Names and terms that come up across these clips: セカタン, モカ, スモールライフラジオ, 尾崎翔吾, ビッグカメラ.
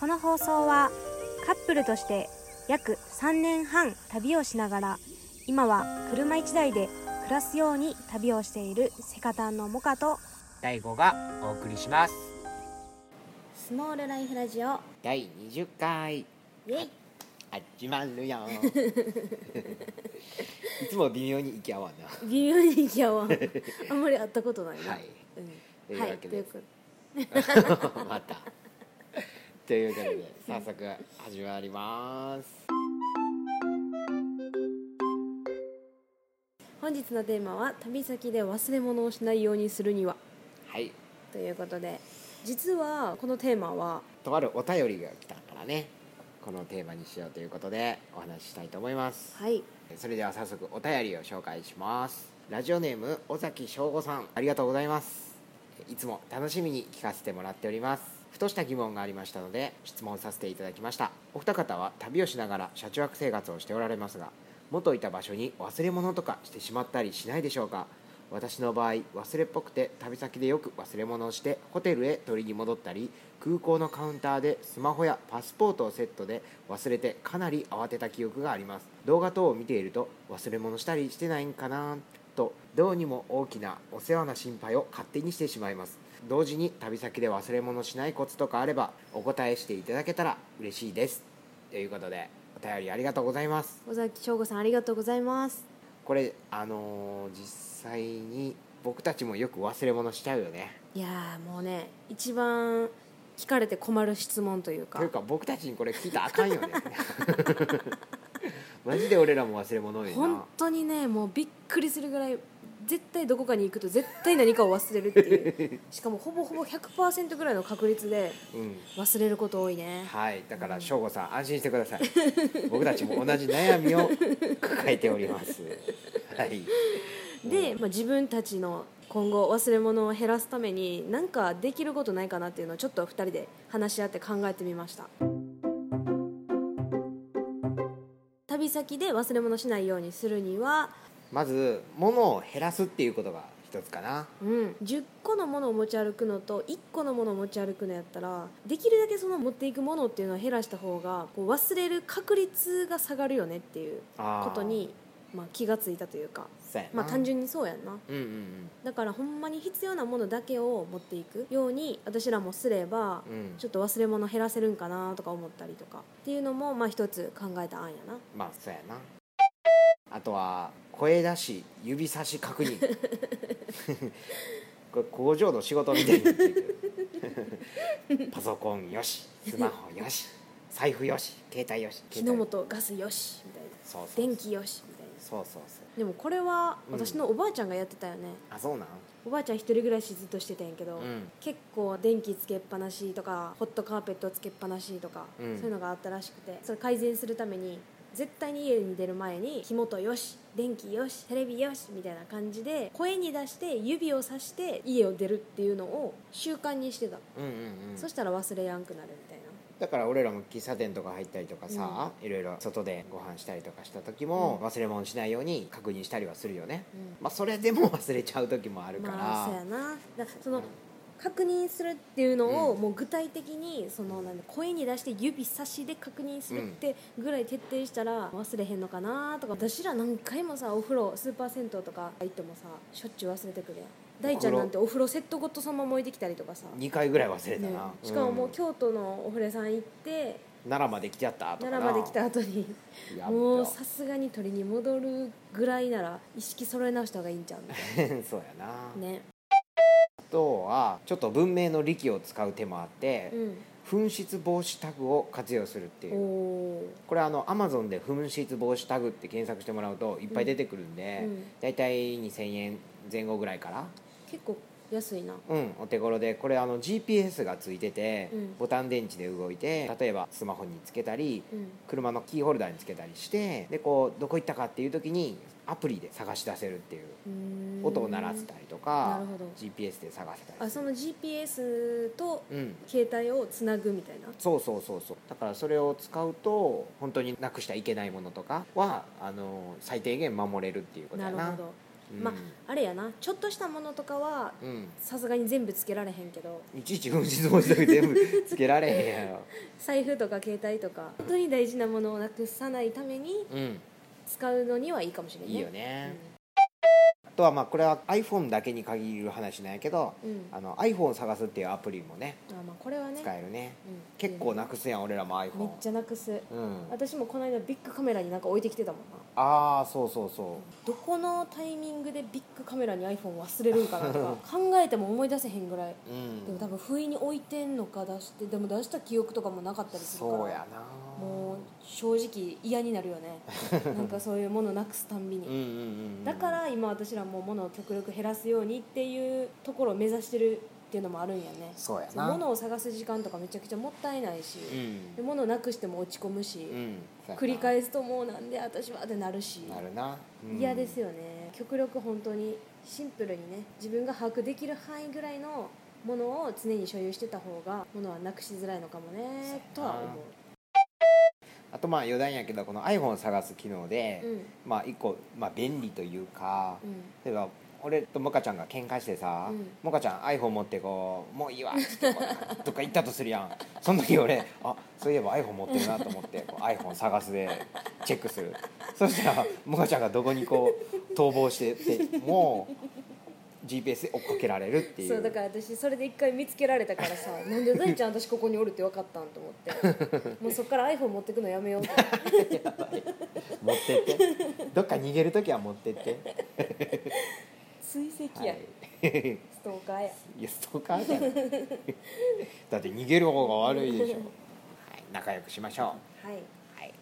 この放送はカップルとして約3年半旅をしながら、今は車1台で暮らすように旅をしているセカタンのモカと大吾がお送りします。スモールライフラジオ第20回イエイ始まるよいつも微妙に息合わんなあんまり会ったことないな、はい、うん、というわけで、はい、またということで早速始まります本日のテーマは旅先で忘れ物をしないようにするには、はい、ということで、実はこのテーマはとあるお便りが来たからね、このテーマにしようということでお話ししたいと思います、はい、それでは早速お便りを紹介します。ラジオネーム尾崎翔吾さん、ありがとうございます。いつも楽しみに聞かせてもらっております。ふとした疑問がありましたので質問させていただきました。お二方は旅をしながら車中泊生活をしておられますが、元いた場所に忘れ物とかしてしまったりしないでしょうか？私の場合、忘れっぽくて旅先でよく忘れ物をしてホテルへ取りに戻ったり、空港のカウンターでスマホやパスポートをセットで忘れてかなり慌てた記憶があります。動画等を見ていると忘れ物したりしてないんかなと、どうにも大きなお世話な心配を勝手にしてしまいます。同時に旅先で忘れ物しないコツとかあればお答えしていただけたら嬉しいです。ということでお便りありがとうございます。尾崎翔吾さん、ありがとうございます。これ実際に僕たちもよく忘れ物しちゃうよね。いやもうね、一番聞かれて困る質問というか僕たちにこれ聞いたらあかんよねマジで俺らも忘れ物多いな。本当にね、もうびっくりするぐらい、絶対どこかに行くと絶対何かを忘れるっていうしかもほぼほぼ 100% ぐらいの確率で忘れること多いね、うん、はい。だから翔吾さん、安心してください僕たちも同じ悩みを抱えておりますはい。で、自分たちの今後忘れ物を減らすために何かできることないかなっていうのをちょっと2人で話し合って考えてみました。旅先で忘れ物しないようにするには、まず物を減らすっていうことが一つかな、うん、10個のものを持ち歩くのと1個のものを持ち歩くのやったら、できるだけその持っていくものっていうのを減らした方が忘れる確率が下がるよねっていうことに気がついたというか、単純にそうやんな、うんうんうん、だからほんまに必要なものだけを持っていくように私らもすれば、うん、ちょっと忘れ物減らせるんかなとか思ったりとかっていうのも一つ考えた案やな。そうやな。あとは声出し指差し確認これ工場の仕事みたいになってるパソコンよし、スマホよし、財布よし、携帯よし、火の元ガスよしみたいな、そうそうそう、電気よしみたいな、そう。でもこれは私のおばあちゃんがやってたよね、うん、あ、そうなん。おばあちゃん一人暮らしずっとしてたんやけど、うん、結構電気つけっぱなしとかホットカーペットつけっぱなしとか、うん、そういうのがあったらしくて、それ改善するために絶対に家に出る前に火元よし、電気よし、テレビよしみたいな感じで声に出して指をさして家を出るっていうのを習慣にしてた、うんうんうん、そしたら忘れやんくなるみたいな。だから俺らも喫茶店とか入ったりとかさ、いろいろ外でご飯したりとかした時も忘れ物しないように確認したりはするよね、うん、それでも忘れちゃう時もあるから、そうやな。だからその確認するっていうのをもう具体的に声に出して指差しで確認するってぐらい徹底したら忘れへんのかなとか、私ら何回もさ、お風呂スーパー銭湯とか行ってもさ、しょっちゅう忘れてくるやん。大ちゃんなんてお風呂セットごとそのまま置いてきたりとかさ、2回ぐらい忘れたな、ね、しかももう京都のお風呂屋さん行って奈良まで来ちゃったとかな、奈良まで来た後にもうさすがに取りに戻るぐらいなら意識揃え直した方がいいんちゃうそうやな、ね。あとはちょっと文明の利器を使う手もあって、紛失防止タグを活用するっていう。これAmazon で紛失防止タグって検索してもらうといっぱい出てくるんで、だいたい2000円前後ぐらいから結構安いな、うん、お手頃で、これGPS がついてて、ボタン電池で動いて、例えばスマホにつけたり、車のキーホルダーにつけたりして、でどこ行ったかっていう時にアプリで探し出せるっていう、音を鳴らせたりとか GPS で探せたり、その GPS と携帯をつなぐみたいな、そう。だからそれを使うと本当になくしちゃいけないものとかは最低限守れるっていうことだな。なるほど。まああれやな、ちょっとしたものとかはさすがに全部つけられへんけど、いちいち分身の全部つけられへんやろ財布とか携帯とか本当に大事なものをなくさないために使うのにはいいかもしれない、ね、いいよね、うん、あとはまあこれは iPhone だけに限る話なんやけど、うん、iPhone 探すっていうアプリもね、あ、まあこれはね使えるね、うん、結構なくすやん俺らも iPhone めっちゃなくす、うん、私もこの間ビッグカメラになんか置いてきてたもんな。ああそうそうそう、どこのタイミングでビッグカメラに iPhone 忘れるんかなとか考えても思い出せへんぐらい、うん、でも多分不意に置いてんのか出して、でも出した記憶とかもなかったりするから、そうやな、もう正直嫌になるよねなんかそういうものなくすたんびにうんうんうん、うん、だから今私らも物を極力減らすようにっていうところを目指してるっていうのもあるんやね。そうやな、物を探す時間とかめちゃくちゃもったいないし、うん、で物なくしても落ち込むし、うん、繰り返すともうなんで私はってなるし、なるな、うん、嫌ですよね。極力本当にシンプルにね、自分が把握できる範囲ぐらいのものを常に所有してた方が物はなくしづらいのかもねとは思う。あとまあ余談やけど、この iPhone を探す機能で、うん、まあ一個、まあ、便利というか、うん、例えば俺とモカちゃんが喧嘩してさ、うん、モカちゃん iPhone 持ってこうもういいわってどっか行ったとするやんその時俺、あ、そういえば iPhone 持ってるなと思ってこう iPhone 探すでチェックするそしたらモカちゃんがどこにこう逃亡してってもう GPS で追っかけられるっていう。そうだから私それで一回見つけられたからさなんで大ちゃん私ここにおるって分かったんと思ってもうそっから iPhone 持ってくのやめようってやばい、持ってってどっか逃げる時は持ってって追跡や、はい、ストーカーや、いやストーカーじゃないだって逃げる方が悪いでしょ、はい、仲良くしましょう、はいはい、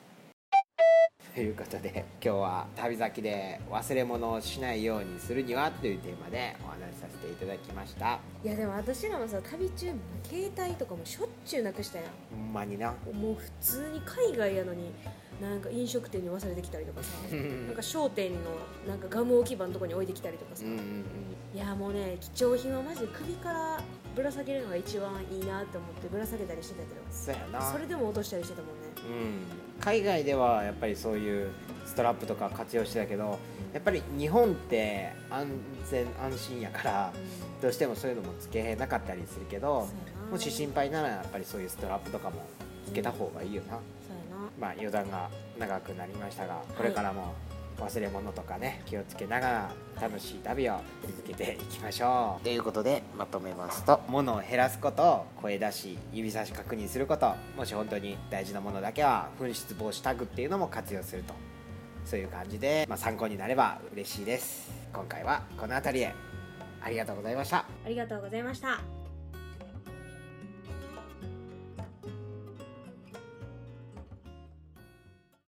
ということで今日は旅先で忘れ物をしないようにするにはというテーマでお話しさせていただきました。いやでも私らもさ、旅中携帯とかもしょっちゅうなくしたやん。ほんまにな、もう普通に海外やのになんか飲食店に忘れてきたりとかさ、なんか商店のなんかガム置き場のとこに置いてきたりとかさ、うんうんうん、いやもうね、貴重品はマジで首からぶら下げるのが一番いいなと思ってぶら下げたりしてたけど、そうやな、それでも落としたりしてたもんね、うん、海外ではやっぱりそういうストラップとか活用してたけど、やっぱり日本って安全安心やから、うん、どうしてもそういうのもつけなかったりするけど、もし心配ならやっぱりそういうストラップとかもつけた方がいいよな、うん、まあ、余談が長くなりましたが、これからも忘れ物とかね、気をつけながら楽しい旅を続けていきましょうということで、まとめますと、物を減らすこと、声出し、指差し確認すること、もし本当に大事なものだけは紛失防止タグっていうのも活用すると、そういう感じで、まあ、参考になれば嬉しいです。今回はこの辺りでありがとうございました。ありがとうございました。